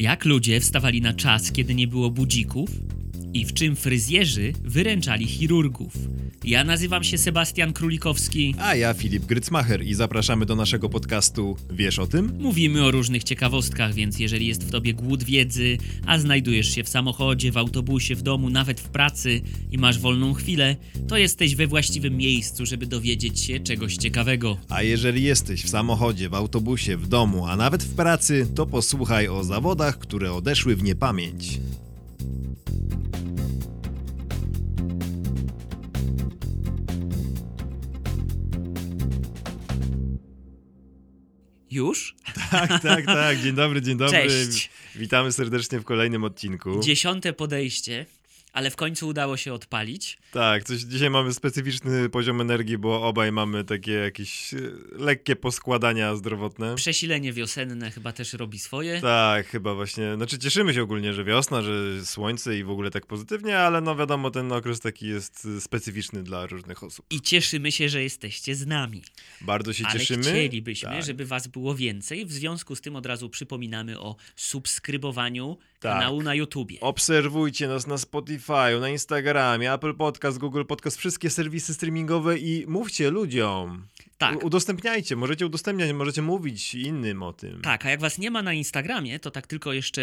Jak ludzie wstawali na czas, kiedy nie było budzików? I w czym fryzjerzy wyręczali chirurgów? Ja nazywam się Sebastian Królikowski. A ja Filip Gritzmacher i zapraszamy do naszego podcastu Wiesz o tym? Mówimy o różnych ciekawostkach, więc jeżeli jest w tobie głód wiedzy, a znajdujesz się w samochodzie, w autobusie, w domu, nawet w pracy i masz wolną chwilę, to jesteś we właściwym miejscu, żeby dowiedzieć się czegoś ciekawego. A jeżeli jesteś w samochodzie, w autobusie, w domu, a nawet w pracy, to posłuchaj o zawodach, które odeszły w niepamięć. Już? Tak. Dzień dobry. Cześć. Witamy serdecznie w kolejnym odcinku. 10. podejście, ale w końcu udało się odpalić. Tak, coś dzisiaj mamy specyficzny poziom energii, bo obaj mamy takie jakieś lekkie poskładania zdrowotne. Przesilenie wiosenne chyba też robi swoje. Tak, chyba właśnie. Znaczy cieszymy się ogólnie, że wiosna, że słońce i w ogóle tak pozytywnie, ale no wiadomo, ten okres taki jest specyficzny dla różnych osób. I cieszymy się, że jesteście z nami. Bardzo się cieszymy. Ale chcielibyśmy, żeby was było więcej. W związku z tym od razu przypominamy o subskrybowaniu kanału na YouTubie. Obserwujcie nas na Spotify, na Instagramie, Apple Podcast, Google Podcast, wszystkie serwisy streamingowe i mówcie ludziom. Tak. Udostępniajcie, możecie udostępniać, możecie mówić innym o tym. Tak, a jak was nie ma na Instagramie, to tak tylko jeszcze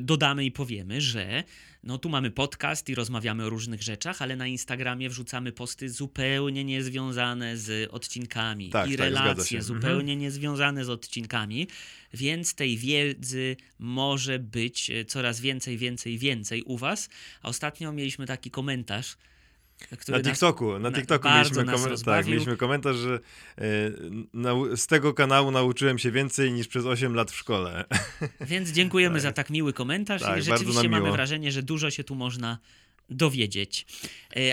dodamy i powiemy, że no tu mamy podcast i rozmawiamy o różnych rzeczach, ale na Instagramie wrzucamy posty zupełnie niezwiązane z odcinkami i relacje zupełnie niezwiązane z odcinkami, więc tej wiedzy może być coraz więcej u was. A ostatnio mieliśmy taki komentarz, Na TikToku mieliśmy komentarz, że z tego kanału nauczyłem się więcej niż przez 8 lat w szkole. Więc dziękujemy za tak miły komentarz i rzeczywiście mamy wrażenie, że dużo się tu można dowiedzieć.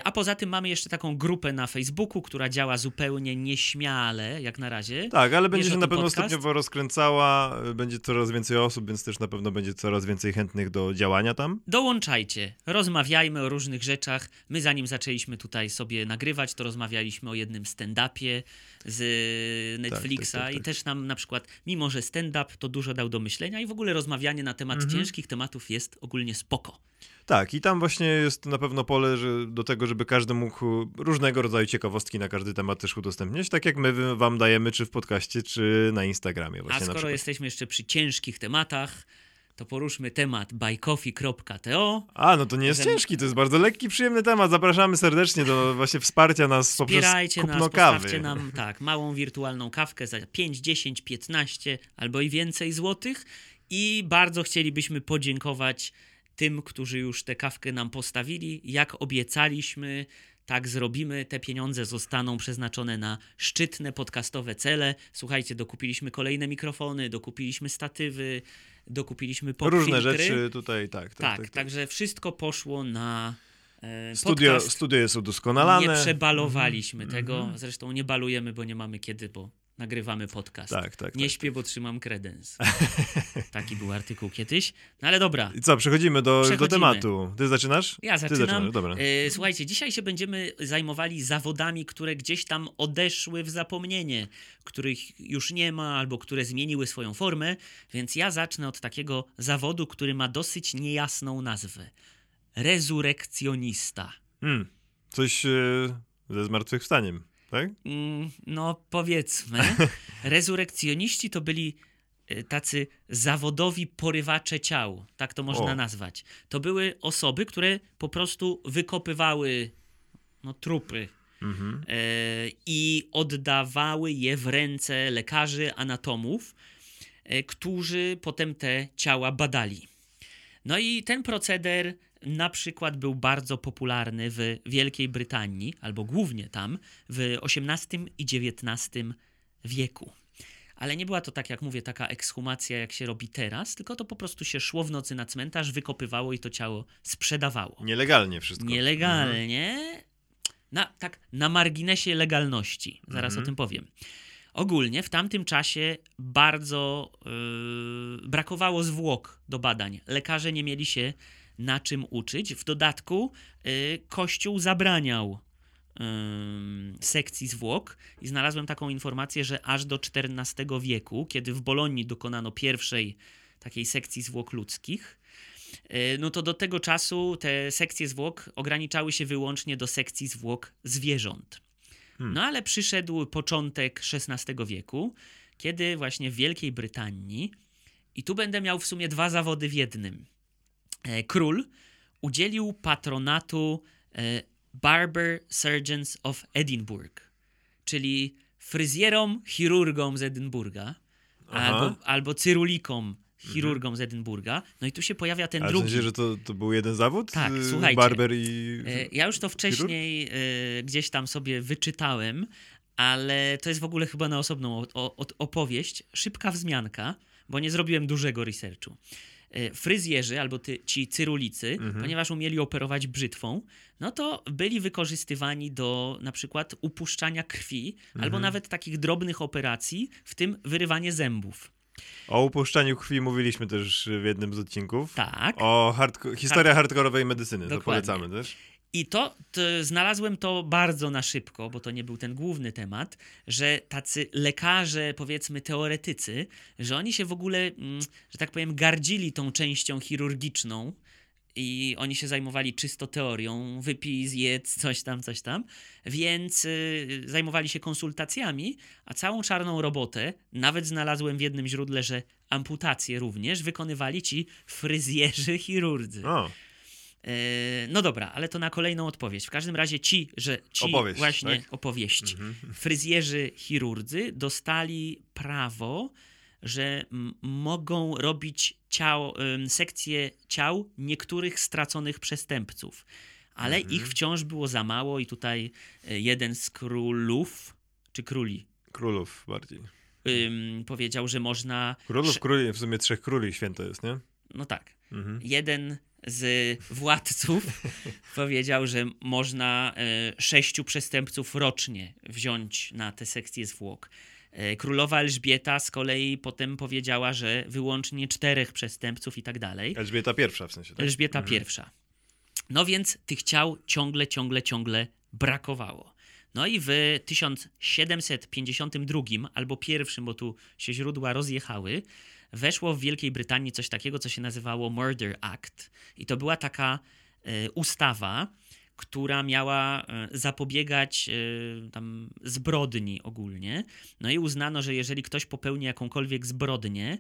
A poza tym mamy jeszcze taką grupę na Facebooku, która działa zupełnie nieśmiale, jak na razie. Tak, ale będzie się na pewno stopniowo rozkręcała, będzie coraz więcej osób, więc też na pewno będzie coraz więcej chętnych do działania tam. Dołączajcie, rozmawiajmy o różnych rzeczach. My zanim zaczęliśmy tutaj sobie nagrywać, to rozmawialiśmy o jednym stand-upie z Netflixa i też nam na przykład, mimo że stand-up to dużo dał do myślenia i w ogóle rozmawianie na temat ciężkich tematów jest ogólnie spoko. Tak, i tam właśnie jest na pewno pole do tego, żeby każdy mógł różnego rodzaju ciekawostki na każdy temat też udostępniać, tak jak my wam dajemy, czy w podcaście, czy na Instagramie. Właśnie. A skoro jesteśmy jeszcze przy ciężkich tematach, to poruszmy temat buycoffee.to. A, no to nie jest ciężki, to jest bardzo lekki, przyjemny temat. Zapraszamy serdecznie do właśnie wsparcia nas poprzez kupno kawy. Postawcie nam małą wirtualną kawkę za 5, 10, 15 albo i więcej złotych i bardzo chcielibyśmy podziękować tym, którzy już tę kawkę nam postawili. Jak obiecaliśmy, tak zrobimy. Te pieniądze zostaną przeznaczone na szczytne podcastowe cele. Słuchajcie, dokupiliśmy kolejne mikrofony, dokupiliśmy statywy, dokupiliśmy popfiltry. Różne rzeczy tutaj, tak. Także wszystko poszło na podcast. Studio jest udoskonalane. Nie przebalowaliśmy tego. Zresztą nie balujemy, bo nie mamy kiedy, bo nagrywamy podcast. Nie śpię, bo trzymam kredens. Taki był artykuł kiedyś. No ale dobra. I co, przechodzimy do tematu. Ty zaczynasz? Ja zaczynam. Dobra. Słuchajcie, dzisiaj się będziemy zajmowali zawodami, które gdzieś tam odeszły w zapomnienie, których już nie ma albo które zmieniły swoją formę, więc ja zacznę od takiego zawodu, który ma dosyć niejasną nazwę. Rezurekcjonista. Coś ze zmartwychwstaniem. Tak? No powiedzmy, rezurekcjoniści to byli tacy zawodowi porywacze ciał, tak to można nazwać. To były osoby, które po prostu wykopywały trupy i oddawały je w ręce lekarzy, anatomów, którzy potem te ciała badali. No i ten proceder na przykład był bardzo popularny w Wielkiej Brytanii, albo głównie tam, w XVIII i XIX wieku. Ale nie była to, tak jak mówię, taka ekshumacja, jak się robi teraz, tylko to po prostu się szło w nocy na cmentarz, wykopywało i to ciało sprzedawało. Nielegalnie wszystko. Na marginesie legalności. Zaraz o tym powiem. Ogólnie w tamtym czasie bardzo brakowało zwłok do badań. Lekarze nie mieli się na czym uczyć. W dodatku Kościół zabraniał sekcji zwłok i znalazłem taką informację, że aż do XIV wieku, kiedy w Bolonii dokonano pierwszej takiej sekcji zwłok ludzkich, no to do tego czasu te sekcje zwłok ograniczały się wyłącznie do sekcji zwłok zwierząt. No ale przyszedł początek XVI wieku, kiedy właśnie w Wielkiej Brytanii, i tu będę miał w sumie dwa zawody w jednym, król udzielił patronatu Barber Surgeons of Edinburgh, czyli fryzjerom, chirurgom z Edynburga, albo cyrulikom, chirurgom z Edynburga. No i tu się pojawia ten drugi. W sensie, że to był jeden zawód? Tak, słuchajcie. Barber i... Ja już to wcześniej gdzieś tam sobie wyczytałem, ale to jest w ogóle chyba na osobną opowieść. Szybka wzmianka, bo nie zrobiłem dużego researchu. Fryzjerzy, albo ci cyrulicy, ponieważ umieli operować brzytwą, no to byli wykorzystywani do na przykład upuszczania krwi, albo nawet takich drobnych operacji, w tym wyrywanie zębów. O upuszczaniu krwi mówiliśmy też w jednym z odcinków. Tak. O historii hardkorowej medycyny. Dokładnie. To polecamy też. I to znalazłem to bardzo na szybko, bo to nie był ten główny temat, że tacy lekarze, powiedzmy teoretycy, że oni się w ogóle, że tak powiem, gardzili tą częścią chirurgiczną i oni się zajmowali czysto teorią, wypij, zjedz, coś tam, więc zajmowali się konsultacjami, a całą czarną robotę, nawet znalazłem w jednym źródle, że amputacje również wykonywali ci fryzjerzy, chirurdzy. O. No dobra, ale to na kolejną odpowiedź. W każdym razie opowieść. Fryzjerzy, chirurdzy dostali prawo, że mogą robić sekcje ciał niektórych straconych przestępców, ale ich wciąż było za mało i tutaj jeden z królów, czy króli? Królów bardziej. Powiedział, że można... Króli, w sumie 3 króli święto jest, nie? No tak. Jeden z władców powiedział, że można 6 przestępców rocznie wziąć na te sekcje zwłok. Królowa Elżbieta z kolei potem powiedziała, że wyłącznie 4 przestępców i tak dalej. Elżbieta I w sensie, tak? Elżbieta I. No więc tych ciał ciągle brakowało. No i w 1752 albo pierwszym, bo tu się źródła rozjechały, weszło w Wielkiej Brytanii coś takiego, co się nazywało Murder Act. I to była taka ustawa, która miała zapobiegać tam zbrodni ogólnie. No i uznano, że jeżeli ktoś popełni jakąkolwiek zbrodnię,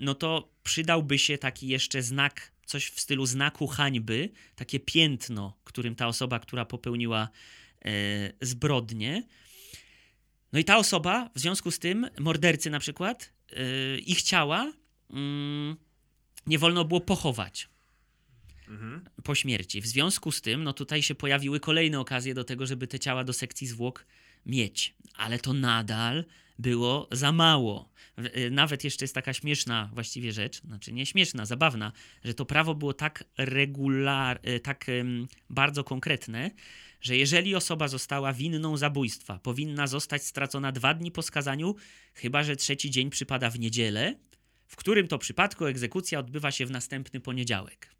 no to przydałby się taki jeszcze znak, coś w stylu znaku hańby, takie piętno, którym ta osoba, która popełniła zbrodnię. No i ta osoba, w związku z tym, mordercy na przykład, ich ciała nie wolno było pochować po śmierci. W związku z tym, no tutaj się pojawiły kolejne okazje do tego, żeby te ciała do sekcji zwłok mieć. Ale to nadal było za mało. Nawet jeszcze jest taka śmieszna właściwie rzecz, znaczy nie śmieszna, zabawna, że to prawo było tak bardzo konkretne, że jeżeli osoba została winną zabójstwa, powinna zostać stracona 2 dni po skazaniu, chyba że 3. dzień przypada w niedzielę, w którym to przypadku egzekucja odbywa się w następny poniedziałek.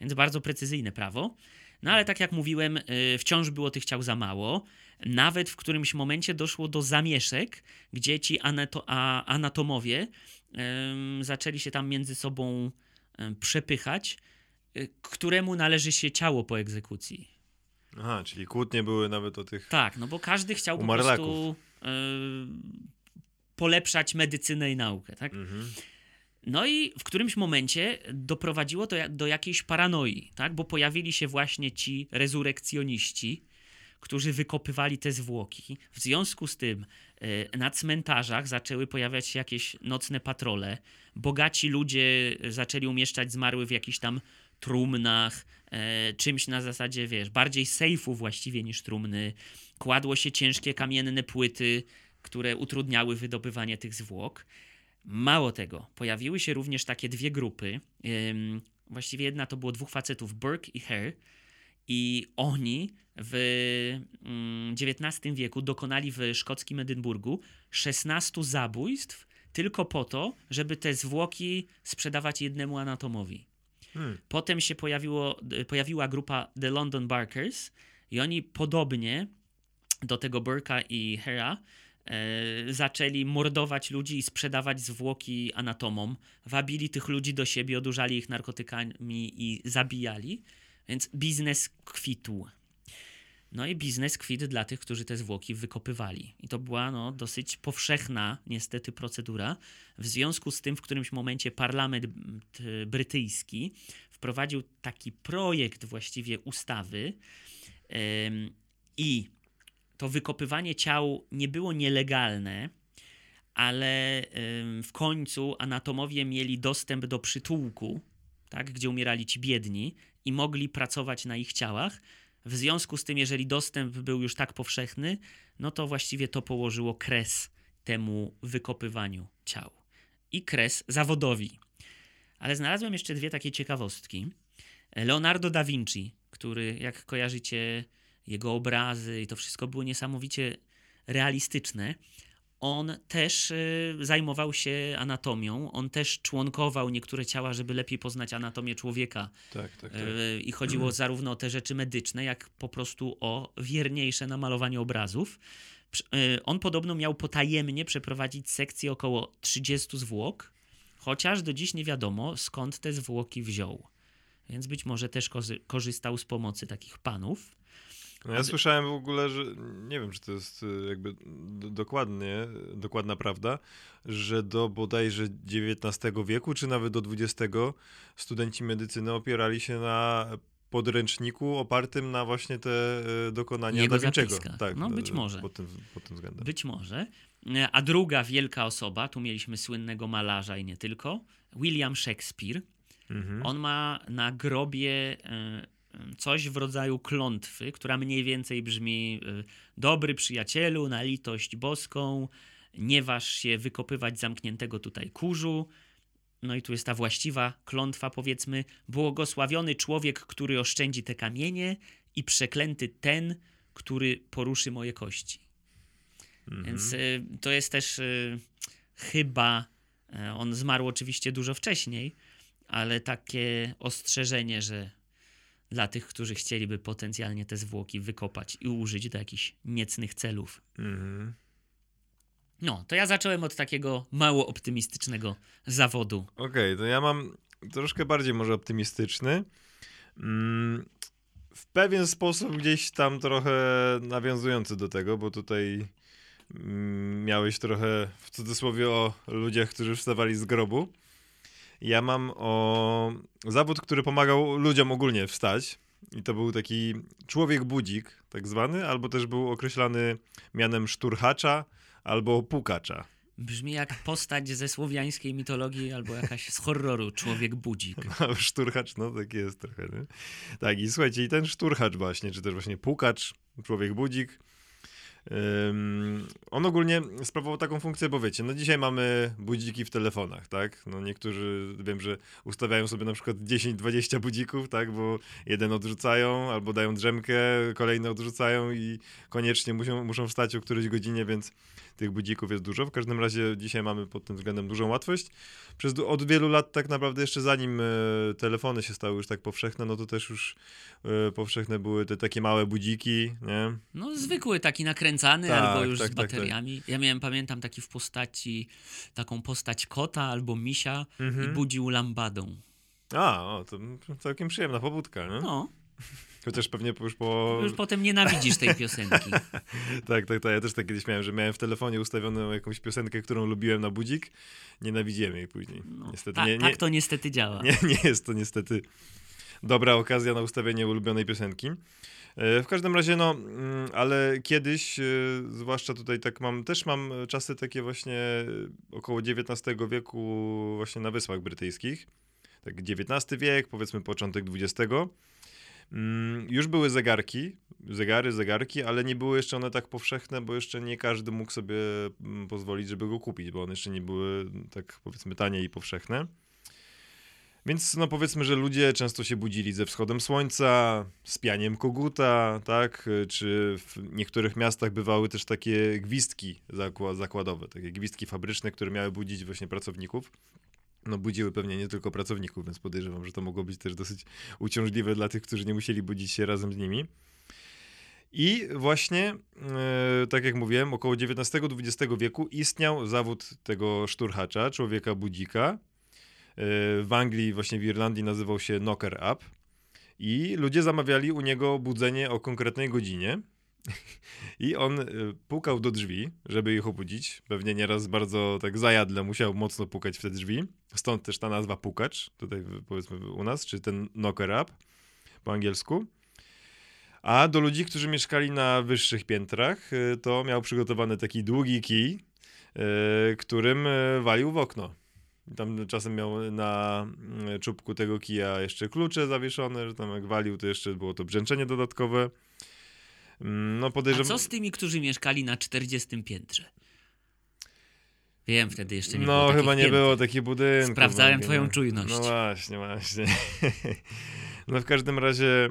Więc bardzo precyzyjne prawo. No ale tak jak mówiłem, wciąż było tych ciał za mało. Nawet w którymś momencie doszło do zamieszek, gdzie ci anatomowie zaczęli się tam między sobą przepychać, któremu należy się ciało po egzekucji. Aha, czyli kłótnie były nawet o tych... Tak, no bo każdy chciał umarlaków. Po prostu polepszać medycynę i naukę, tak? No i w którymś momencie doprowadziło to do jakiejś paranoi, tak? Bo pojawili się właśnie ci rezurekcjoniści, którzy wykopywali te zwłoki. W związku z tym na cmentarzach zaczęły pojawiać się jakieś nocne patrole. Bogaci ludzie zaczęli umieszczać zmarłych w jakichś tam trumnach, czymś na zasadzie, bardziej sejfu właściwie niż trumny. Kładło się ciężkie kamienne płyty, które utrudniały wydobywanie tych zwłok. Mało tego, pojawiły się również takie 2 grupy. Właściwie jedna to było 2 facetów, Burke i Hare. I oni w XIX wieku dokonali w szkockim Edynburgu 16 zabójstw tylko po to, żeby te zwłoki sprzedawać jednemu anatomowi. Potem się pojawiła grupa The London Barkers i oni podobnie do tego Burke'a i Hera zaczęli mordować ludzi i sprzedawać zwłoki anatomom. Wabili tych ludzi do siebie, odurzali ich narkotykami i zabijali. Więc biznes kwitł. No i biznes kwitł dla tych, którzy te zwłoki wykopywali. I to była dosyć powszechna niestety procedura. W związku z tym w którymś momencie parlament brytyjski wprowadził taki projekt właściwie ustawy i to wykopywanie ciał nie było nielegalne, ale w końcu anatomowie mieli dostęp do przytułku, tak, gdzie umierali ci biedni i mogli pracować na ich ciałach. W związku z tym, jeżeli dostęp był już tak powszechny, no to właściwie to położyło kres temu wykopywaniu ciał i kres zawodowi. Ale znalazłem jeszcze dwie takie ciekawostki. Leonardo da Vinci, który, jak kojarzycie, jego obrazy i to wszystko było niesamowicie realistyczne. On też zajmował się anatomią, on też członkował niektóre ciała, żeby lepiej poznać anatomię człowieka. Tak. I chodziło zarówno o te rzeczy medyczne, jak po prostu o wierniejsze namalowanie obrazów. On podobno miał potajemnie przeprowadzić sekcję około 30 zwłok, chociaż do dziś nie wiadomo, skąd te zwłoki wziął. Więc być może też korzystał z pomocy takich panów. No ja słyszałem w ogóle, że nie wiem, czy to jest jakby dokładna prawda, że do bodajże XIX wieku, czy nawet do XX studenci medycyny opierali się na podręczniku opartym na właśnie te dokonania Da Vinciego. Tak, no być może. Pod tym względem. Być może. A druga wielka osoba, tu mieliśmy słynnego malarza i nie tylko, William Shakespeare. Mhm. On ma na grobie coś w rodzaju klątwy, która mniej więcej brzmi: dobry przyjacielu, na litość boską, nie waż się wykopywać zamkniętego tutaj kurzu. No i tu jest ta właściwa klątwa, powiedzmy: błogosławiony człowiek, który oszczędzi te kamienie, i przeklęty ten, który poruszy moje kości. Mhm. Więc to jest też chyba, on zmarł oczywiście dużo wcześniej, ale takie ostrzeżenie, że dla tych, którzy chcieliby potencjalnie te zwłoki wykopać i użyć do jakichś niecnych celów. Mm-hmm. No, to ja zacząłem od takiego mało optymistycznego zawodu. Okej, to ja mam troszkę bardziej może optymistyczny. W pewien sposób gdzieś tam trochę nawiązujący do tego, bo tutaj miałeś trochę w cudzysłowie o ludziach, którzy wstawali z grobu. Ja mam o zawód, który pomagał ludziom ogólnie wstać, i to był taki człowiek budzik tak zwany, albo też był określany mianem szturchacza albo pukacza. Brzmi jak postać ze słowiańskiej mitologii albo jakaś z horroru, człowiek budzik. No, szturchacz, no tak jest trochę, nie? Tak, i słuchajcie, i ten szturchacz właśnie, czy też właśnie pukacz, człowiek budzik, on ogólnie sprawował taką funkcję, bo wiecie, no dzisiaj mamy budziki w telefonach, tak? No niektórzy, wiem, że ustawiają sobie na przykład 10-20 budzików, tak? Bo jeden odrzucają, albo dają drzemkę, kolejny odrzucają i koniecznie muszą wstać o którejś godzinie, więc tych budzików jest dużo. W każdym razie dzisiaj mamy pod tym względem dużą łatwość. Od wielu lat tak naprawdę, jeszcze zanim telefony się stały już tak powszechne, no to też już powszechne były te takie małe budziki, nie? No zwykły taki nakręcany, tak, albo już z bateriami. Tak. Ja pamiętam taki w postaci, taką postać kota albo misia, i budził lambadą. To całkiem przyjemna pobudka, nie? No. Chociaż pewnie już potem nienawidzisz tej piosenki. Tak. Ja też tak kiedyś miałem, że miałem w telefonie ustawioną jakąś piosenkę, którą lubiłem na budzik. Nienawidziłem jej później. No, niestety, tak to niestety działa. Nie jest to niestety dobra okazja na ustawienie ulubionej piosenki. W każdym razie, ale kiedyś, zwłaszcza tutaj tak mam czasy takie właśnie około XIX wieku właśnie na Wyspach Brytyjskich. Tak XIX wiek, powiedzmy początek XX. Już były zegarki, ale nie były jeszcze one tak powszechne, bo jeszcze nie każdy mógł sobie pozwolić, żeby go kupić, bo one jeszcze nie były tak, powiedzmy, tanie i powszechne. Więc powiedzmy, że ludzie często się budzili ze wschodem słońca, z pianiem koguta, tak? Czy w niektórych miastach bywały też takie gwizdki zakładowe, takie gwizdki fabryczne, które miały budzić właśnie pracowników. Budziły pewnie nie tylko pracowników, więc podejrzewam, że to mogło być też dosyć uciążliwe dla tych, którzy nie musieli budzić się razem z nimi. I właśnie, tak jak mówiłem, około XIX-XX wieku istniał zawód tego szturchacza, człowieka budzika. W Anglii, właśnie w Irlandii nazywał się Knocker Up. I ludzie zamawiali u niego budzenie o konkretnej godzinie. I on pukał do drzwi, żeby ich obudzić. Pewnie nieraz bardzo tak zajadle musiał mocno pukać w te drzwi. Stąd też ta nazwa pukacz, tutaj powiedzmy u nas, czy ten Knocker Up po angielsku. A do ludzi, którzy mieszkali na wyższych piętrach, to miał przygotowany taki długi kij, którym walił w okno. Tam czasem miał na czubku tego kija jeszcze klucze zawieszone, że tam jak walił, to jeszcze było to brzęczenie dodatkowe. No podejrzewam... A co z tymi, którzy mieszkali na 40 piętrze? Wiem, wtedy jeszcze nie było takich pięter. No, chyba nie było takich budynków. Sprawdzałem twoją czujność. No właśnie, właśnie. No w każdym razie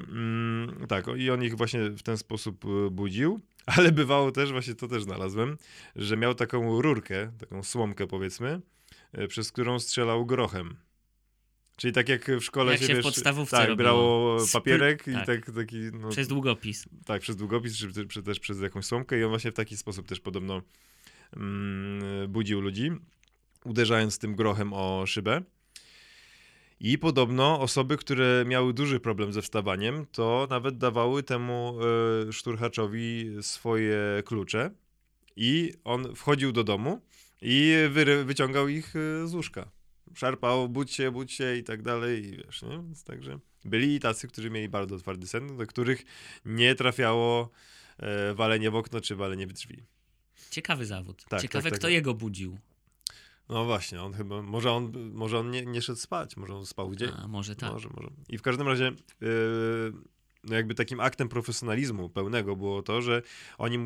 tak, i on ich właśnie w ten sposób budził, ale bywało też, właśnie to też znalazłem, że miał taką rurkę, taką słomkę powiedzmy, przez którą strzelał grochem. Czyli tak jak w szkole się w podstawówce tak, brało papierek i tak taki... No, przez długopis. Tak, przez długopis, czy też przez jakąś słomkę i on właśnie w taki sposób też podobno budził ludzi, uderzając tym grochem o szybę. I podobno osoby, które miały duży problem ze wstawaniem, to nawet dawały temu szturchaczowi swoje klucze i on wchodził do domu i wyciągał ich z łóżka. Szarpał, budź się i tak dalej, i wiesz, nie? Więc także byli i tacy, którzy mieli bardzo twardy sen, do których nie trafiało walenie w okno czy walenie w drzwi. Ciekawy zawód. Tak, Ciekawe, kto jego budził. No właśnie, on chyba, może on nie szedł spać, może on spał gdzieś. A, może tak. Może. I w każdym razie jakby takim aktem profesjonalizmu pełnego było to, że oni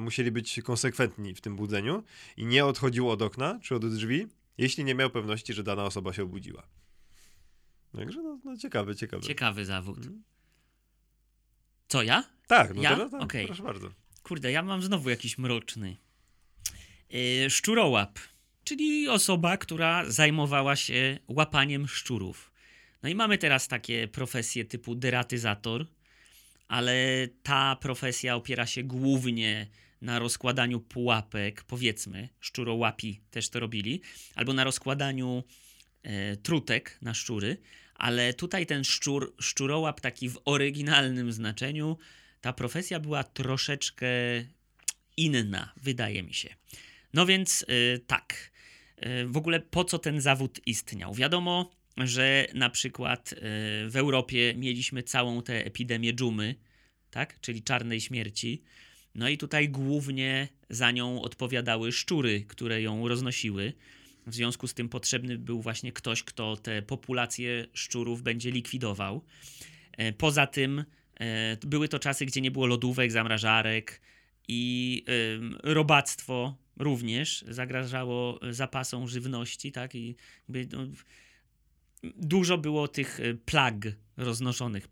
musieli być konsekwentni w tym budzeniu i nie odchodził od okna czy od drzwi, jeśli nie miał pewności, że dana osoba się obudziła. Także no ciekawy. Ciekawy zawód. Co, ja? Tak, no ja? Teraz tak, okay. Proszę bardzo. Kurde, ja mam znowu jakiś mroczny. Szczurołap. Czyli osoba, która zajmowała się łapaniem szczurów. No i mamy teraz takie profesje typu deratyzator, ale ta profesja opiera się głównie na rozkładaniu pułapek, powiedzmy, szczurołapi też to robili, albo na rozkładaniu trutek na szczury, ale tutaj ten szczurołap taki w oryginalnym znaczeniu, ta profesja była troszeczkę inna, wydaje mi się. No więc tak, w ogóle po co ten zawód istniał? Wiadomo, że na przykład w Europie mieliśmy całą tę epidemię dżumy, tak? Czyli czarnej śmierci. No i tutaj głównie za nią odpowiadały szczury, które ją roznosiły. W związku z tym potrzebny był właśnie ktoś, kto te populacje szczurów będzie likwidował. Poza tym były to czasy, gdzie nie było lodówek, zamrażarek i robactwo również zagrażało zapasom żywności, tak? I jakby, no, dużo było tych plag roznoszonych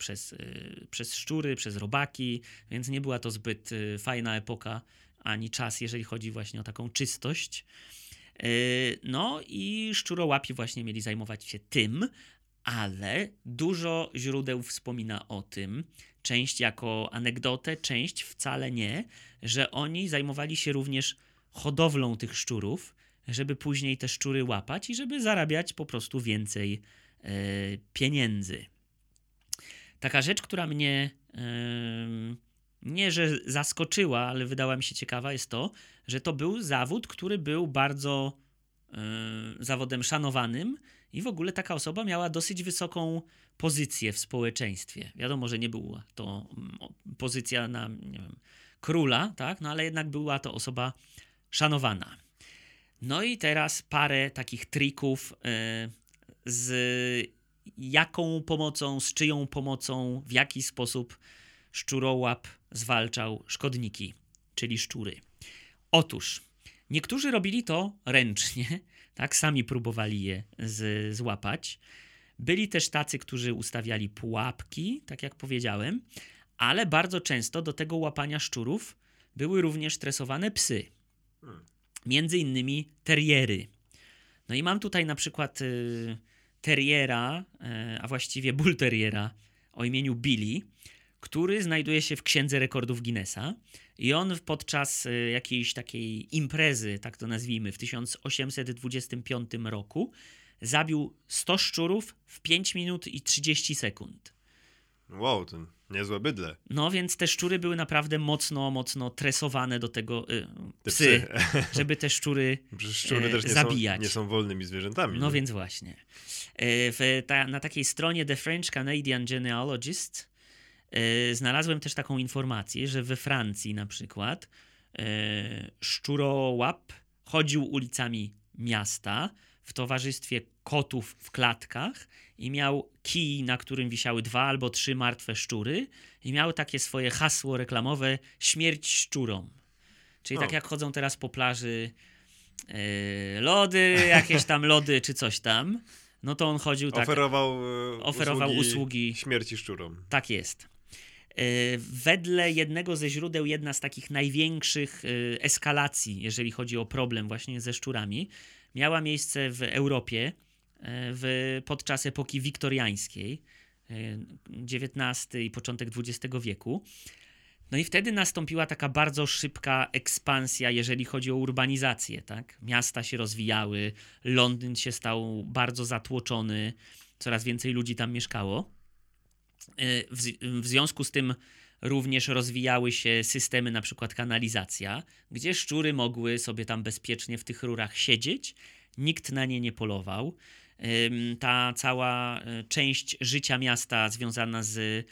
przez szczury, przez robaki, więc nie była to zbyt fajna epoka ani czas, jeżeli chodzi właśnie o taką czystość. No i szczurołapi właśnie mieli zajmować się tym, ale dużo źródeł wspomina o tym, część jako anegdotę, część wcale nie, że oni zajmowali się również hodowlą tych szczurów, żeby później te szczury łapać i żeby zarabiać po prostu więcej pieniędzy. Taka rzecz, która mnie nie, że zaskoczyła, ale wydała mi się ciekawa, jest to, że to był zawód, który był bardzo zawodem szanowanym i w ogóle taka osoba miała dosyć wysoką pozycję w społeczeństwie. Wiadomo, że nie była to pozycja na, nie wiem, króla, tak? No ale jednak była to osoba szanowana. No i teraz parę takich trików, z jaką pomocą, z czyją pomocą, w jaki sposób szczurołap zwalczał szkodniki, czyli szczury. Otóż niektórzy robili to ręcznie, tak, sami próbowali je złapać. Byli też tacy, którzy ustawiali pułapki, tak jak powiedziałem, ale bardzo często do tego łapania szczurów były również tresowane psy. Między innymi teriery. No i mam tutaj na przykład teriera, a właściwie bull teriera o imieniu Billy, który znajduje się w Księdze Rekordów Guinnessa i on podczas jakiejś takiej imprezy, tak to nazwijmy, w 1825 roku zabił 100 szczurów w 5 minut i 30 sekund. Wow, to niezłe bydle. No więc te szczury były naprawdę mocno tresowane do tego, psy, żeby te szczury zabijać. Szczury też nie są wolnymi zwierzętami. No nie? Więc właśnie. Na takiej stronie The French Canadian Genealogist znalazłem też taką informację, że we Francji na przykład szczurołap chodził ulicami miasta w towarzystwie kotów w klatkach i miał kij, na którym wisiały 2 albo 3 martwe szczury i miał takie swoje hasło reklamowe: śmierć szczurom. Czyli tak jak chodzą teraz po plaży lody, jakieś tam lody czy coś tam, no to on chodził tak. Oferował usługi śmierci szczurom. Tak jest. Wedle jednego ze źródeł jedna z takich największych eskalacji, jeżeli chodzi o problem właśnie ze szczurami, miała miejsce w Europie podczas epoki wiktoriańskiej, XIX i początek XX wieku. No i wtedy nastąpiła taka bardzo szybka ekspansja, jeżeli chodzi o urbanizację, tak? Miasta się rozwijały, Londyn się stał bardzo zatłoczony, coraz więcej ludzi tam mieszkało. W związku z tym również rozwijały się systemy, na przykład kanalizacja, gdzie szczury mogły sobie tam bezpiecznie w tych rurach siedzieć, nikt na nie nie polował. Ta cała część życia miasta związana z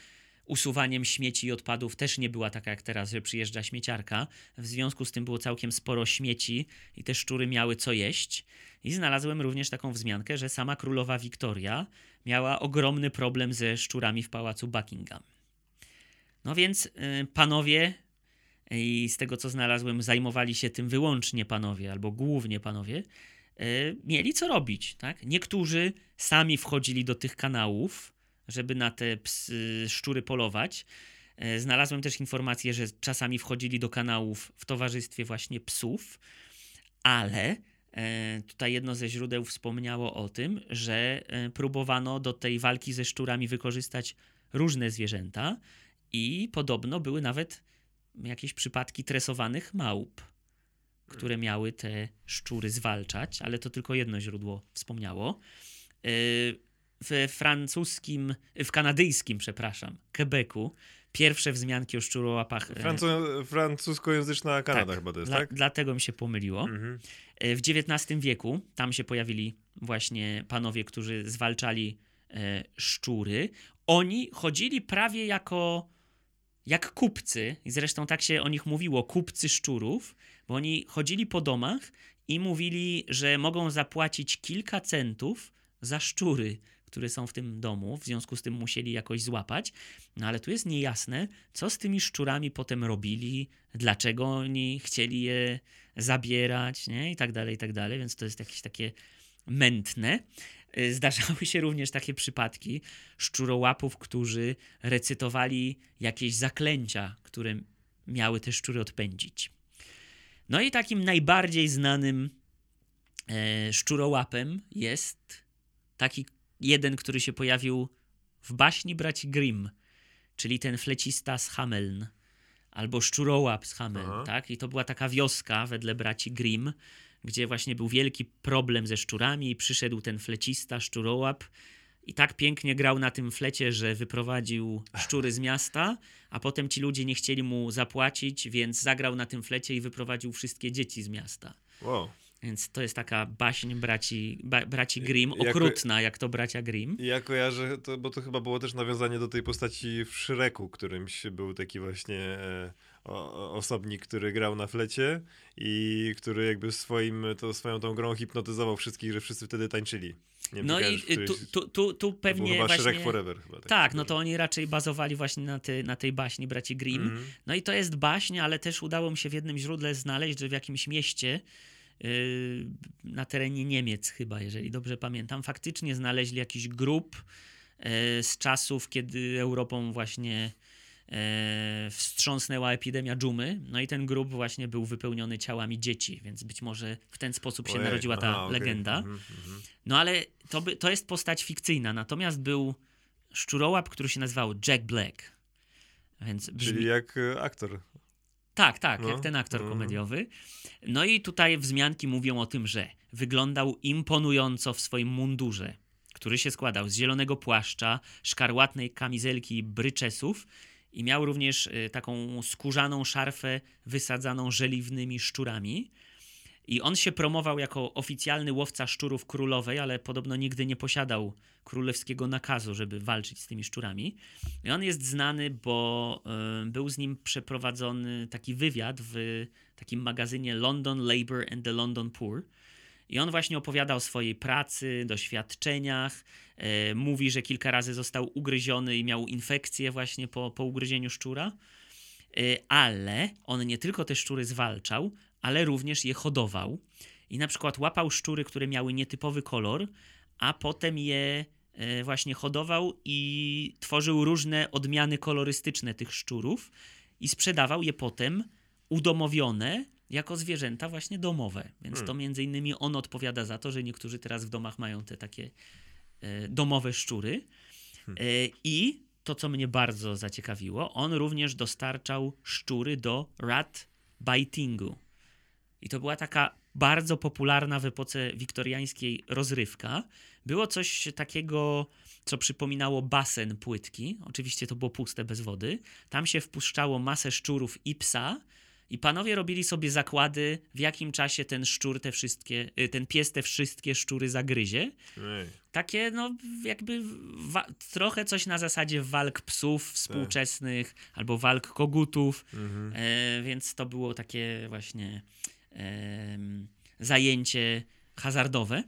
usuwaniem śmieci i odpadów też nie była taka jak teraz, że przyjeżdża śmieciarka. W związku z tym było całkiem sporo śmieci i te szczury miały co jeść. I znalazłem również taką wzmiankę, że sama królowa Wiktoria miała ogromny problem ze szczurami w pałacu Buckingham. No więc panowie, i z tego co znalazłem, zajmowali się tym wyłącznie panowie, albo głównie panowie, mieli co robić, tak? Niektórzy sami wchodzili do tych kanałów, żeby na te szczury polować. Znalazłem też informację, że czasami wchodzili do kanałów w towarzystwie właśnie psów, ale tutaj jedno ze źródeł wspomniało o tym, że próbowano do tej walki ze szczurami wykorzystać różne zwierzęta i podobno były nawet jakieś przypadki tresowanych małp, które miały te szczury zwalczać, ale to tylko jedno źródło wspomniało. W kanadyjskim, Quebecu, pierwsze wzmianki o szczurołapach. Francuskojęzyczna Kanada chyba to jest, tak? Dlatego mi się pomyliło. Mhm. W XIX wieku tam się pojawili właśnie panowie, którzy zwalczali szczury. Oni chodzili prawie jak kupcy, i zresztą tak się o nich mówiło, kupcy szczurów, bo oni chodzili po domach i mówili, że mogą zapłacić kilka centów za szczury, które są w tym domu, w związku z tym musieli jakoś złapać. No ale tu jest niejasne, co z tymi szczurami potem robili, dlaczego oni chcieli je zabierać, nie? I tak dalej, więc to jest jakieś takie mętne. Zdarzały się również takie przypadki szczurołapów, którzy recytowali jakieś zaklęcia, które miały te szczury odpędzić. No i takim najbardziej znanym szczurołapem jest taki jeden, który się pojawił w baśni braci Grimm, czyli ten flecista z Hameln, albo szczurołap z Hameln, tak? I to była taka wioska wedle braci Grimm, gdzie właśnie był wielki problem ze szczurami i przyszedł ten flecista, szczurołap i tak pięknie grał na tym flecie, że wyprowadził szczury z miasta, a potem ci ludzie nie chcieli mu zapłacić, więc zagrał na tym flecie i wyprowadził wszystkie dzieci z miasta. Wow. Więc to jest taka baśń braci Grimm, okrutna jak to bracia Grimm. Ja kojarzę, to, bo to chyba było też nawiązanie do tej postaci w Shreku, którymś był taki właśnie osobnik, który grał na flecie i który jakby swoją tą grą hipnotyzował wszystkich, że wszyscy wtedy tańczyli. Nie wiem, no i tu pewnie to właśnie... Shrek Forever chyba. Tak, no to oni raczej bazowali właśnie na tej baśni braci Grimm. Mm. No i to jest baśń, ale też udało mi się w jednym źródle znaleźć, że w jakimś mieście na terenie Niemiec chyba, jeżeli dobrze pamiętam, faktycznie znaleźli jakiś grób z czasów, kiedy Europą właśnie wstrząsnęła epidemia dżumy, no i ten grób właśnie był wypełniony ciałami dzieci, więc być może w ten sposób się narodziła ta legenda. No ale to jest postać fikcyjna, natomiast był szczurołap, który się nazywał Jack Black. Więc brzmi... Czyli jak aktor. Tak, tak, no. Jak ten aktor komediowy. No i tutaj wzmianki mówią o tym, że wyglądał imponująco w swoim mundurze, który się składał z zielonego płaszcza, szkarłatnej kamizelki i bryczesów i miał również taką skórzaną szarfę wysadzaną żeliwnymi szczurami. I on się promował jako oficjalny łowca szczurów królowej, ale podobno nigdy nie posiadał królewskiego nakazu, żeby walczyć z tymi szczurami. I on jest znany, bo był z nim przeprowadzony taki wywiad w takim magazynie London Labour and the London Poor. I on właśnie opowiada o swojej pracy, doświadczeniach. Mówi, że kilka razy został ugryziony i miał infekcję właśnie po ugryzieniu szczura. Ale on nie tylko te szczury zwalczał, ale również je hodował i na przykład łapał szczury, które miały nietypowy kolor, a potem je właśnie hodował i tworzył różne odmiany kolorystyczne tych szczurów i sprzedawał je potem udomowione jako zwierzęta właśnie domowe. Więc to między innymi on odpowiada za to, że niektórzy teraz w domach mają te takie domowe szczury. I to, co mnie bardzo zaciekawiło, on również dostarczał szczury do rat bitingu. I to była taka bardzo popularna w epoce wiktoriańskiej rozrywka. Było coś takiego, co przypominało basen płytki. Oczywiście to było puste, bez wody. Tam się wpuszczało masę szczurów i psa i panowie robili sobie zakłady, w jakim czasie ten pies te wszystkie szczury zagryzie. Takie no jakby trochę coś na zasadzie walk psów współczesnych albo walk kogutów. Więc to było takie właśnie... zajęcie hazardowe.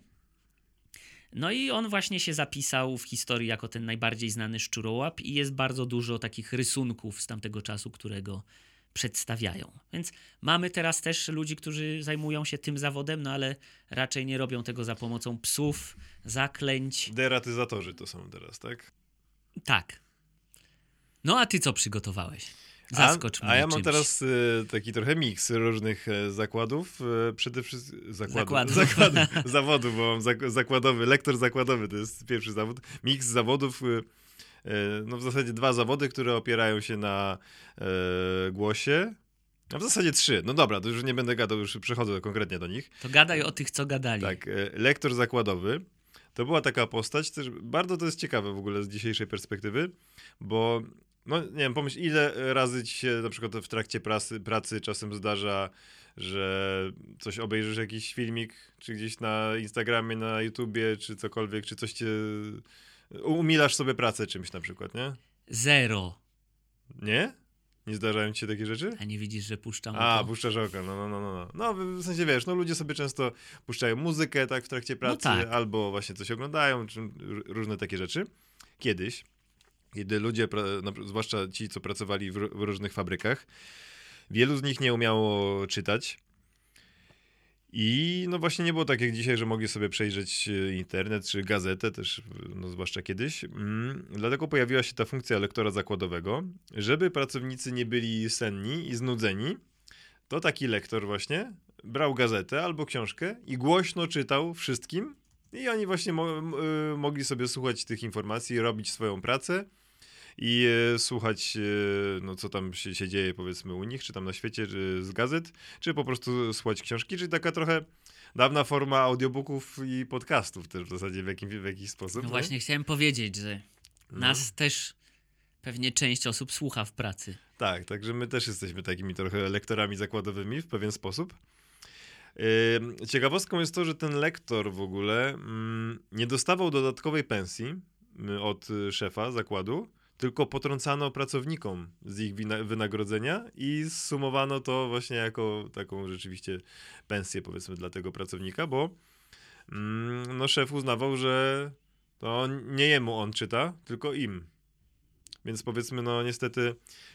No i on właśnie się zapisał w historii jako ten najbardziej znany szczurołap i jest bardzo dużo takich rysunków z tamtego czasu, które go przedstawiają. Więc mamy teraz też ludzi, którzy zajmują się tym zawodem, no ale raczej nie robią tego za pomocą psów, zaklęć. Deratyzatorzy to są teraz, tak? Tak. No a ty co przygotowałeś? Zaskocz mnie ja mam czymś. Teraz taki trochę miks różnych zakładów. Przede wszystkim zawodów, bo mam zakładowy, lektor zakładowy, to jest pierwszy zawód. Miks zawodów, no w zasadzie dwa zawody, które opierają się na głosie. A w zasadzie trzy. No dobra, to już nie będę gadał, już przechodzę konkretnie do nich. To gadaj o tych, co gadali. Tak, lektor zakładowy. To była taka postać, też bardzo to jest ciekawe w ogóle z dzisiejszej perspektywy, bo... No nie wiem, pomyśl, ile razy ci się na przykład w trakcie pracy czasem zdarza, że coś obejrzysz, jakiś filmik, czy gdzieś na Instagramie, na YouTubie, czy cokolwiek, czy coś cię... Umilasz sobie pracę czymś na przykład, nie? Zero. Nie? Nie zdarzają ci się takie rzeczy? A nie widzisz, że puszczam oko? A, puszczasz oko, no. No, w sensie wiesz, no ludzie sobie często puszczają muzykę tak w trakcie pracy, no tak. Albo właśnie coś oglądają, czy różne takie rzeczy. Kiedyś. Kiedy ludzie, zwłaszcza ci, co pracowali w różnych fabrykach, wielu z nich nie umiało czytać. I no właśnie nie było tak jak dzisiaj, że mogli sobie przejrzeć internet czy gazetę też, no zwłaszcza kiedyś. Dlatego pojawiła się ta funkcja lektora zakładowego, żeby pracownicy nie byli senni i znudzeni. To taki lektor właśnie brał gazetę albo książkę i głośno czytał wszystkim. I oni właśnie mogli sobie słuchać tych informacji, robić swoją pracę i słuchać, no co tam się dzieje powiedzmy u nich, czy tam na świecie, czy z gazet, czy po prostu słuchać książki, czyli taka trochę dawna forma audiobooków i podcastów też w zasadzie w jakiś sposób. No właśnie chciałem powiedzieć, że nas też pewnie część osób słucha w pracy. Tak, także my też jesteśmy takimi trochę lektorami zakładowymi w pewien sposób. Ciekawostką jest to, że ten lektor w ogóle nie dostawał dodatkowej pensji od szefa zakładu, tylko potrącano pracownikom z ich wynagrodzenia i zsumowano to właśnie jako taką rzeczywiście pensję powiedzmy dla tego pracownika, bo no szef uznawał, że to nie jemu on czyta, tylko im. Więc powiedzmy, no niestety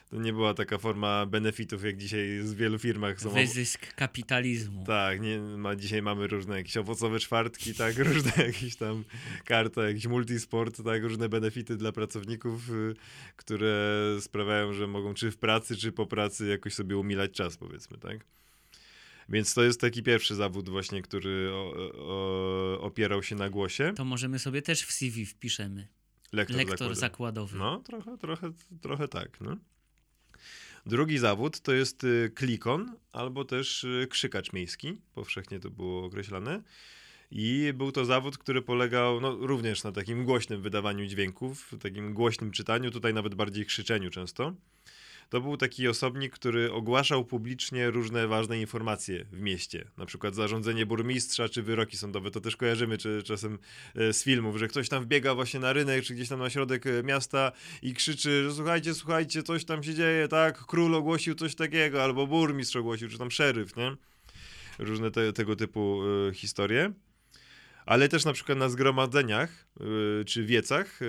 to nie była taka forma benefitów, jak dzisiaj w wielu firmach są. Wyzysk kapitalizmu. Tak, dzisiaj mamy różne jakieś owocowe czwartki, tak, różne jakieś tam karta, jakiś multisport, tak, różne benefity dla pracowników, które sprawiają, że mogą czy w pracy, czy po pracy jakoś sobie umilać czas, powiedzmy, tak. Więc to jest taki pierwszy zawód właśnie, który opierał się na głosie. To możemy sobie też w CV wpiszemy. Lektor zakładowy. No, trochę tak. No. Drugi zawód to jest klikon albo też krzykacz miejski, powszechnie to było określane. I był to zawód, który polegał również na takim głośnym wydawaniu dźwięków, takim głośnym czytaniu, tutaj nawet bardziej krzyczeniu często. To był taki osobnik, który ogłaszał publicznie różne ważne informacje w mieście. Na przykład zarządzenie burmistrza czy wyroki sądowe. To też kojarzymy czasem z filmów, że ktoś tam wbiega właśnie na rynek czy gdzieś tam na środek miasta i krzyczy, że słuchajcie, coś tam się dzieje, tak? Król ogłosił coś takiego, albo burmistrz ogłosił, czy tam szeryf, nie? Różne tego typu historie. Ale też na przykład na zgromadzeniach czy wiecach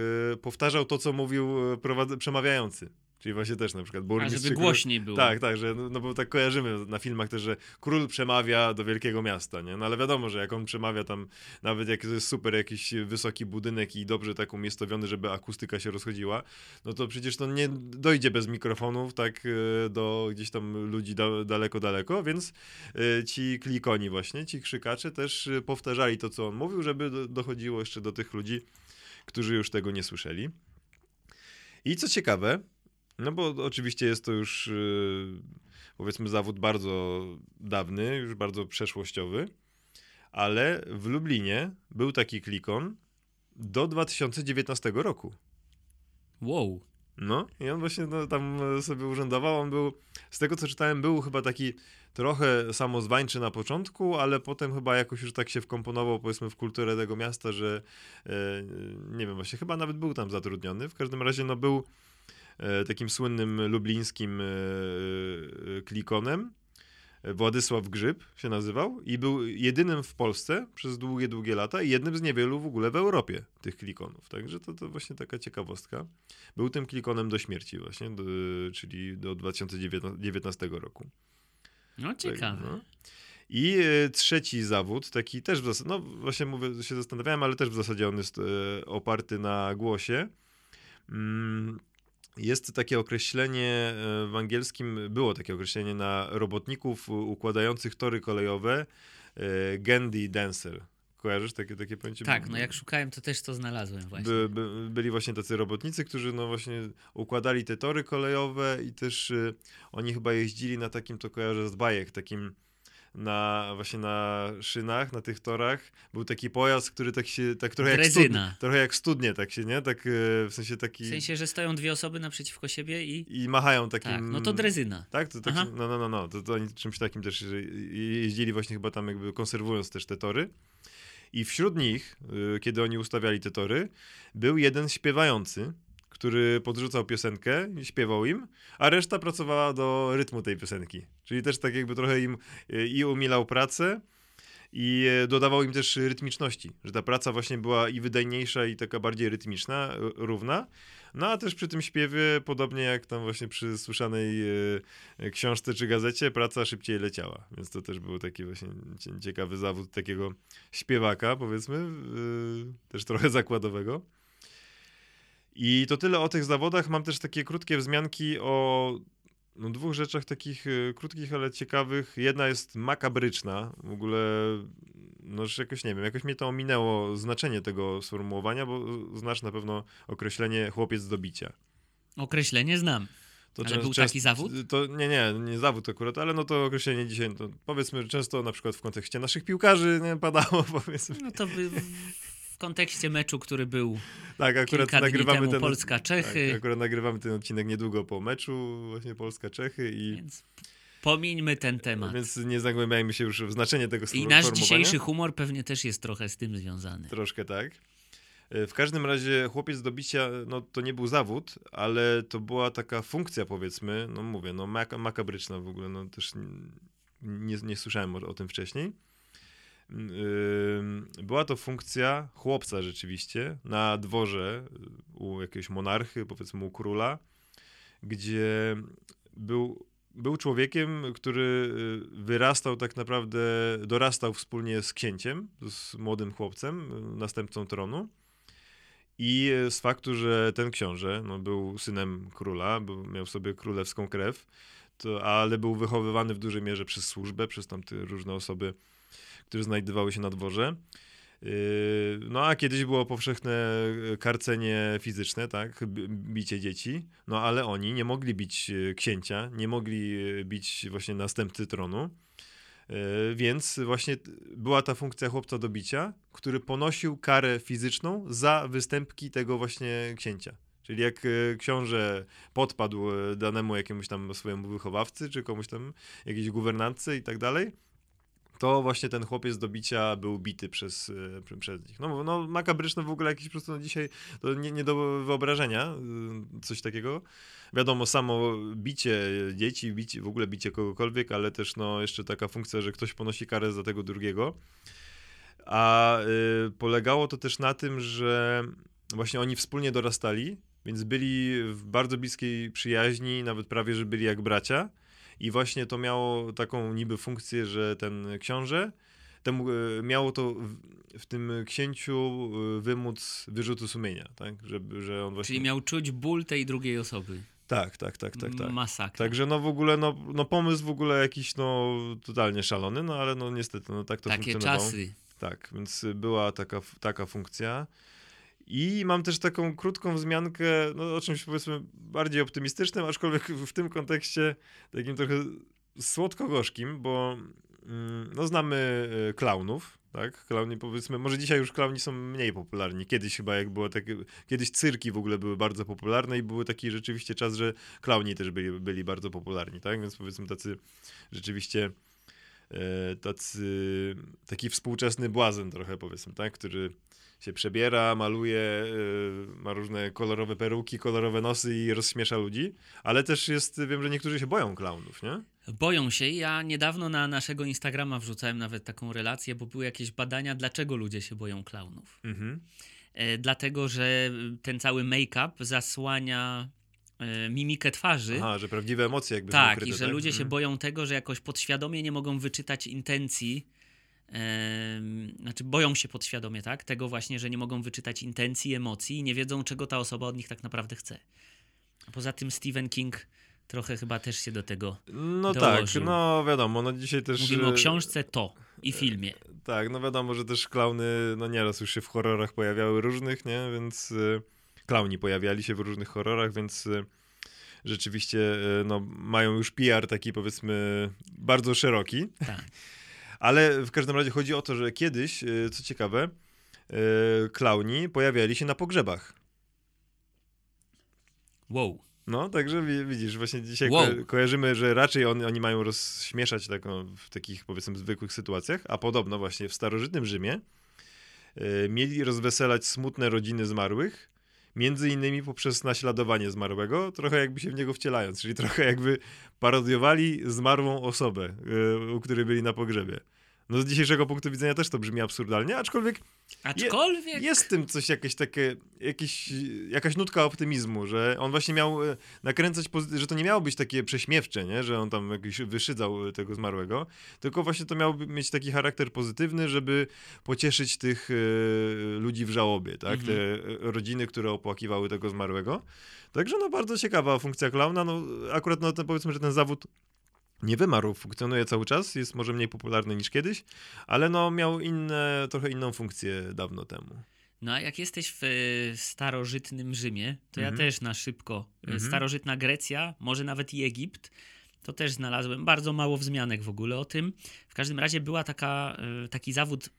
powtarzał to, co mówił przemawiający. Czyli właśnie też na przykład burmistrz. A żeby głośniej było. Tak, że, bo tak kojarzymy na filmach też, że król przemawia do wielkiego miasta, nie? No ale wiadomo, że jak on przemawia tam, nawet jak to jest super jakiś wysoki budynek i dobrze tak umiejscowiony, żeby akustyka się rozchodziła, no to przecież to nie dojdzie bez mikrofonów, tak, do gdzieś tam ludzi daleko, więc ci klikoni właśnie, ci krzykacze też powtarzali to, co on mówił, żeby dochodziło jeszcze do tych ludzi, którzy już tego nie słyszeli. I co ciekawe, bo oczywiście jest to już, powiedzmy, zawód bardzo dawny, już bardzo przeszłościowy, ale w Lublinie był taki klikon do 2019 roku. Wow. I on właśnie tam sobie urzędował, on był, z tego co czytałem, był chyba taki trochę samozwańczy na początku, ale potem chyba jakoś już tak się wkomponował, powiedzmy, w kulturę tego miasta, że, nie wiem, właśnie chyba nawet był tam zatrudniony, w każdym razie był takim słynnym lublińskim klikonem. Władysław Grzyb się nazywał i był jedynym w Polsce przez długie lata i jednym z niewielu w ogóle w Europie tych klikonów. Także to właśnie taka ciekawostka. Był tym klikonem do śmierci właśnie, czyli do 2019 roku. Ciekawe. Tak, I trzeci zawód, taki też w zasadzie, właśnie mówię, się zastanawiałem, ale też w zasadzie on jest oparty na głosie. Jest takie określenie w angielskim, było takie określenie na robotników układających tory kolejowe, Gandy Dancer. Kojarzysz takie pojęcie? Tak, jak szukałem, to też to znalazłem właśnie. Byli właśnie tacy robotnicy, którzy właśnie układali te tory kolejowe i też oni chyba jeździli na takim, to kojarzę z bajek, takim właśnie na szynach, na tych torach był taki pojazd, który tak się, tak trochę jak studnie, tak się, nie? Tak, w sensie taki... W sensie, że stoją dwie osoby naprzeciwko siebie i machają takim... Tak, to drezyna. Tak? To taki, to oni czymś takim też jeździli właśnie chyba tam jakby konserwując też te tory. I wśród nich, kiedy oni ustawiali te tory, był jeden śpiewający, który podrzucał piosenkę i śpiewał im, a reszta pracowała do rytmu tej piosenki. Czyli też tak jakby trochę im i umilał pracę i dodawał im też rytmiczności, że ta praca właśnie była i wydajniejsza i taka bardziej rytmiczna, równa. A też przy tym śpiewie, podobnie jak tam właśnie przy słyszanej książce czy gazecie, praca szybciej leciała. Więc to też był taki właśnie ciekawy zawód takiego śpiewaka, powiedzmy, też trochę zakładowego. I to tyle o tych zawodach. Mam też takie krótkie wzmianki o dwóch rzeczach takich krótkich, ale ciekawych. Jedna jest makabryczna. W ogóle, już jakoś nie wiem, jakoś mnie to ominęło znaczenie tego sformułowania, bo znasz na pewno określenie chłopiec do bicia. Określenie znam. Ale był taki zawód? To nie zawód akurat, ale to określenie dzisiaj, to powiedzmy, często na przykład w kontekście naszych piłkarzy padało, powiedzmy. W kontekście meczu, który był kilka dni temu, Polska-Czechy. Tak, akurat nagrywamy ten odcinek niedługo po meczu, właśnie Polska-Czechy. Więc pomińmy ten temat. Więc nie zagłębiajmy się już w znaczenie tego sformułowania. I nasz dzisiejszy humor pewnie też jest trochę z tym związany. Troszkę tak. W każdym razie chłopiec do bicia, to nie był zawód, ale to była taka funkcja, powiedzmy, makabryczna w ogóle, też nie słyszałem o tym wcześniej. Była to funkcja chłopca rzeczywiście na dworze u jakiegoś monarchy, powiedzmy u króla, gdzie był człowiekiem, który wyrastał tak naprawdę, dorastał wspólnie z księciem, z młodym chłopcem, następcą tronu. I z faktu, że ten książę był synem króla, miał sobie królewską krew, ale był wychowywany w dużej mierze przez służbę, przez tamte różne osoby, które znajdowały się na dworze, No a kiedyś było powszechne karcenie fizyczne, tak, bicie dzieci, no ale oni nie mogli bić księcia, nie mogli bić właśnie następcy tronu, więc właśnie była ta funkcja chłopca do bicia, który ponosił karę fizyczną za występki tego właśnie księcia. Czyli jak książę podpadł danemu jakiemuś tam swojemu wychowawcy, czy komuś tam, jakiejś guwernantce i tak dalej, to właśnie ten chłopiec do bicia był bity przez nich. No makabryczne w ogóle jakieś po prostu, no dzisiaj to nie do wyobrażenia coś takiego. Wiadomo, samo bicie dzieci, w ogóle bicie kogokolwiek, ale też no jeszcze taka funkcja, że ktoś ponosi karę za tego drugiego. A polegało to też na tym, że właśnie oni wspólnie dorastali, więc byli w bardzo bliskiej przyjaźni, nawet prawie, że byli jak bracia. I właśnie to miało taką niby funkcję, że ten książę, temu miało to w tym księciu wymóc wyrzutu sumienia, tak? Że on właśnie... Czyli miał czuć ból tej drugiej osoby. Tak. Masakra. Także no w ogóle, no pomysł w ogóle jakiś, no totalnie szalony, no ale no niestety, no tak to funkcjonowało. Takie czasy. Tak, więc była taka funkcja. I mam też taką krótką wzmiankę, no o czymś powiedzmy bardziej optymistycznym, aczkolwiek w tym kontekście takim trochę słodko-gorzkim, bo no znamy klaunów, tak? Klauni powiedzmy, może dzisiaj już klauni są mniej popularni. Kiedyś chyba jak było takie, kiedyś cyrki w ogóle były bardzo popularne i był taki rzeczywiście czas, że klauni też byli bardzo popularni, tak? Więc powiedzmy tacy rzeczywiście taki współczesny błazen trochę powiedzmy, tak? Który się przebiera, maluje, ma różne kolorowe peruki, kolorowe nosy i rozśmiesza ludzi, ale też jest, wiem, że niektórzy się boją klaunów, nie? Boją się. Ja niedawno na naszego Instagrama wrzucałem nawet taką relację, bo były jakieś badania, dlaczego ludzie się boją klaunów. Mhm. Dlatego, że ten cały make-up zasłania mimikę twarzy. Aha, że prawdziwe emocje jakby są ukryte. Tak, i że ludzie się boją tego, że jakoś podświadomie nie mogą wyczytać intencji, znaczy boją się podświadomie, tak? Tego właśnie, że nie mogą wyczytać intencji, emocji i nie wiedzą, czego ta osoba od nich tak naprawdę chce. A poza tym Stephen King trochę chyba też się do tego dołożył. Tak, no wiadomo, no dzisiaj też... Mówimy o książce to i filmie. Tak, no wiadomo, że też klauny, no nieraz już się w horrorach pojawiały różnych, nie? Więc klauni pojawiali się w różnych horrorach, więc... Rzeczywiście, no mają już PR taki powiedzmy bardzo szeroki. Tak. Ale w każdym razie chodzi o to, że kiedyś, co ciekawe, klauni pojawiali się na pogrzebach. Wow. No, także widzisz, właśnie dzisiaj kojarzymy, że raczej oni mają rozśmieszać tak, no, w takich, powiedzmy, zwykłych sytuacjach, a podobno właśnie w starożytnym Rzymie mieli rozweselać smutne rodziny zmarłych, między innymi poprzez naśladowanie zmarłego, trochę jakby się w niego wcielając, czyli trochę jakby parodiowali zmarłą osobę, u której byli na pogrzebie. No z dzisiejszego punktu widzenia też to brzmi absurdalnie, aczkolwiek... Jest w tym coś jakieś takie, jakaś nutka optymizmu, że on właśnie miał nakręcać, że to nie miało być takie prześmiewcze, nie? Że on tam jakiś wyszydzał tego zmarłego, tylko właśnie to miało mieć taki charakter pozytywny, żeby pocieszyć tych ludzi w żałobie, tak? Te rodziny, które opłakiwały tego zmarłego. Także no bardzo ciekawa funkcja klauna, no akurat no, powiedzmy, że ten zawód nie wymarł, funkcjonuje cały czas, jest może mniej popularny niż kiedyś, ale no miał trochę inną funkcję dawno temu. No a jak jesteś w starożytnym Rzymie, to ja też na szybko, starożytna Grecja, może nawet i Egipt, to też znalazłem bardzo mało wzmianek w ogóle o tym. W każdym razie była taki zawód,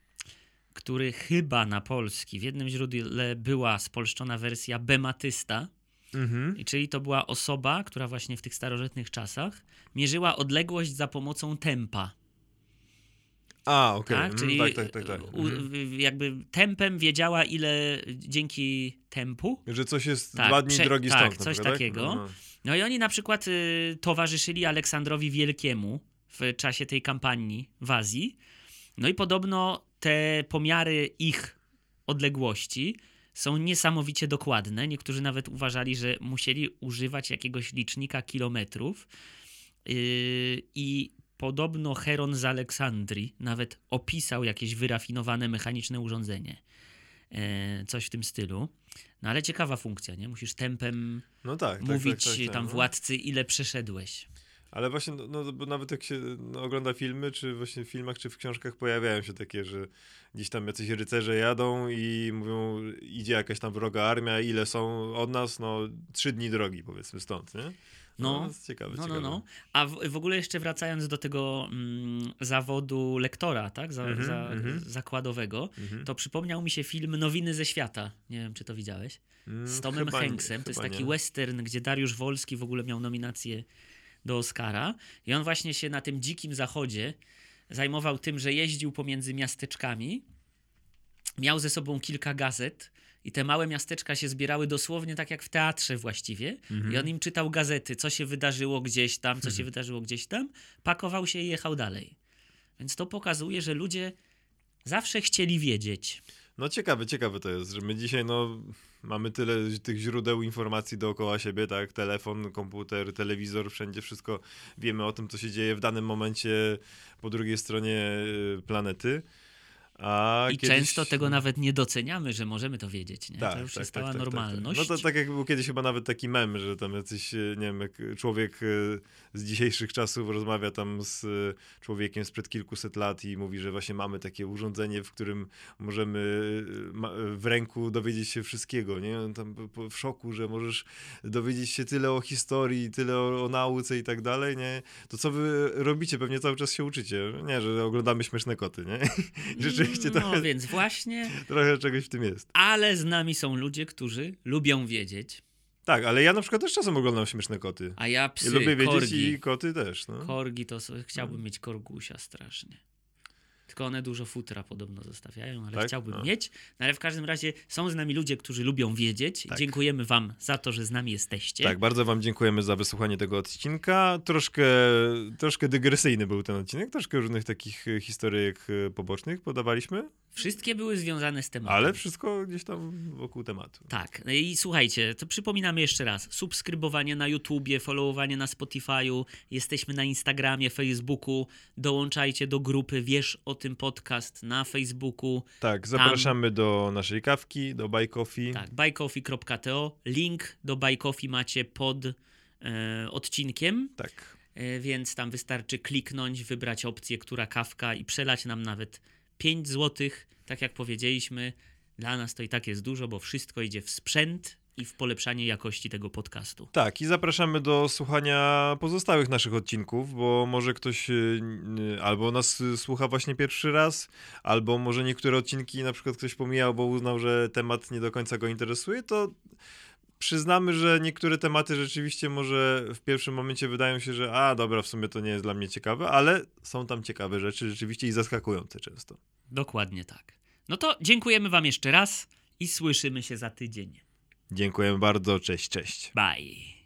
który chyba na polski, w jednym źródle była spolszczona wersja bematysta. I czyli to była osoba, która właśnie w tych starożytnych czasach mierzyła odległość za pomocą tempa. A, okej. Okay. Tak? Czyli tak. Jakby tempem wiedziała, ile dzięki tempu... Że coś jest 2 dni drogi stąd. Tak, coś takiego. Aha. No i oni na przykład towarzyszyli Aleksandrowi Wielkiemu w czasie tej kampanii w Azji. No i podobno te pomiary ich odległości... są niesamowicie dokładne. Niektórzy nawet uważali, że musieli używać jakiegoś licznika kilometrów i podobno Heron z Aleksandrii nawet opisał jakieś wyrafinowane mechaniczne urządzenie. Coś w tym stylu. No ale ciekawa funkcja, nie? Musisz tempem mówić władcy, ile przeszedłeś. Ale właśnie, no bo nawet jak się ogląda filmy, czy właśnie w filmach, czy w książkach pojawiają się takie, że gdzieś tam jacyś rycerze jadą i mówią, idzie jakaś tam wroga armia, ile są od nas? No 3 dni drogi, powiedzmy, stąd, nie? No, no, ciekawe, no. A w ogóle jeszcze wracając do tego zawodu lektora, tak? Zakładowego, to przypomniał mi się film Nowiny ze świata. Nie wiem, czy to widziałeś. Z Tomem Hanksem. To jest taki western, gdzie Dariusz Wolski w ogóle miał nominację do Oscara. I on właśnie się na tym dzikim zachodzie zajmował tym, że jeździł pomiędzy miasteczkami. Miał ze sobą kilka gazet. I te małe miasteczka się zbierały dosłownie tak jak w teatrze właściwie. I on im czytał gazety, co się wydarzyło gdzieś tam, co się wydarzyło gdzieś tam. Pakował się i jechał dalej. Więc to pokazuje, że ludzie zawsze chcieli wiedzieć. No ciekawe to jest, że my dzisiaj mamy tyle tych źródeł informacji dookoła siebie, tak? Telefon, komputer, telewizor, wszędzie wszystko wiemy o tym, co się dzieje w danym momencie po drugiej stronie planety. Często tego nawet nie doceniamy, że możemy to wiedzieć, nie? Tak, to już się stała normalność. No to tak jak był kiedyś chyba nawet taki mem, że tam jacyś, nie wiem, jak człowiek z dzisiejszych czasów rozmawia tam z człowiekiem sprzed kilkuset lat i mówi, że właśnie mamy takie urządzenie, w którym możemy w ręku dowiedzieć się wszystkiego, nie? Tam w szoku, że możesz dowiedzieć się tyle o historii, tyle o nauce i tak dalej, nie? To co wy robicie? Pewnie cały czas się uczycie, nie? Że oglądamy śmieszne koty, nie? Więc właśnie. Trochę czegoś w tym jest. Ale z nami są ludzie, którzy lubią wiedzieć. Tak, ale ja na przykład też czasem oglądam śmieszne koty. A ja psy, lubię wiedzieć korgi. I koty też. No. Korgi to chciałbym mieć korgusia strasznie. Tylko one dużo futra podobno zostawiają, ale tak? Chciałbym mieć. No ale w każdym razie są z nami ludzie, którzy lubią wiedzieć. Tak. Dziękujemy wam za to, że z nami jesteście. Tak, bardzo wam dziękujemy za wysłuchanie tego odcinka. Troszkę dygresyjny był ten odcinek. Troszkę różnych takich historyjek pobocznych podawaliśmy. Wszystkie były związane z tematem. Ale wszystko gdzieś tam wokół tematu. Tak. I słuchajcie, to przypominamy jeszcze raz. Subskrybowanie na YouTubie, followowanie na Spotify'u. Jesteśmy na Instagramie, Facebooku. Dołączajcie do grupy Wiesz o tym podcast na Facebooku. Tak, zapraszamy tam do naszej kawki, do Bajkofi. Tak, buycoffee.to. Link do Bajkofi macie pod odcinkiem. Tak. Więc tam wystarczy kliknąć, wybrać opcję, która kawka i przelać nam nawet 5 zł, tak jak powiedzieliśmy, dla nas to i tak jest dużo, bo wszystko idzie w sprzęt i w polepszanie jakości tego podcastu. Tak, i zapraszamy do słuchania pozostałych naszych odcinków, bo może ktoś albo nas słucha właśnie pierwszy raz, albo może niektóre odcinki na przykład ktoś pomijał, bo uznał, że temat nie do końca go interesuje, to przyznamy, że niektóre tematy rzeczywiście może w pierwszym momencie wydają się, że dobra, w sumie to nie jest dla mnie ciekawe, ale są tam ciekawe rzeczy rzeczywiście i zaskakujące często. Dokładnie tak. No to dziękujemy wam jeszcze raz i słyszymy się za tydzień. Dziękujemy bardzo, cześć. Bye.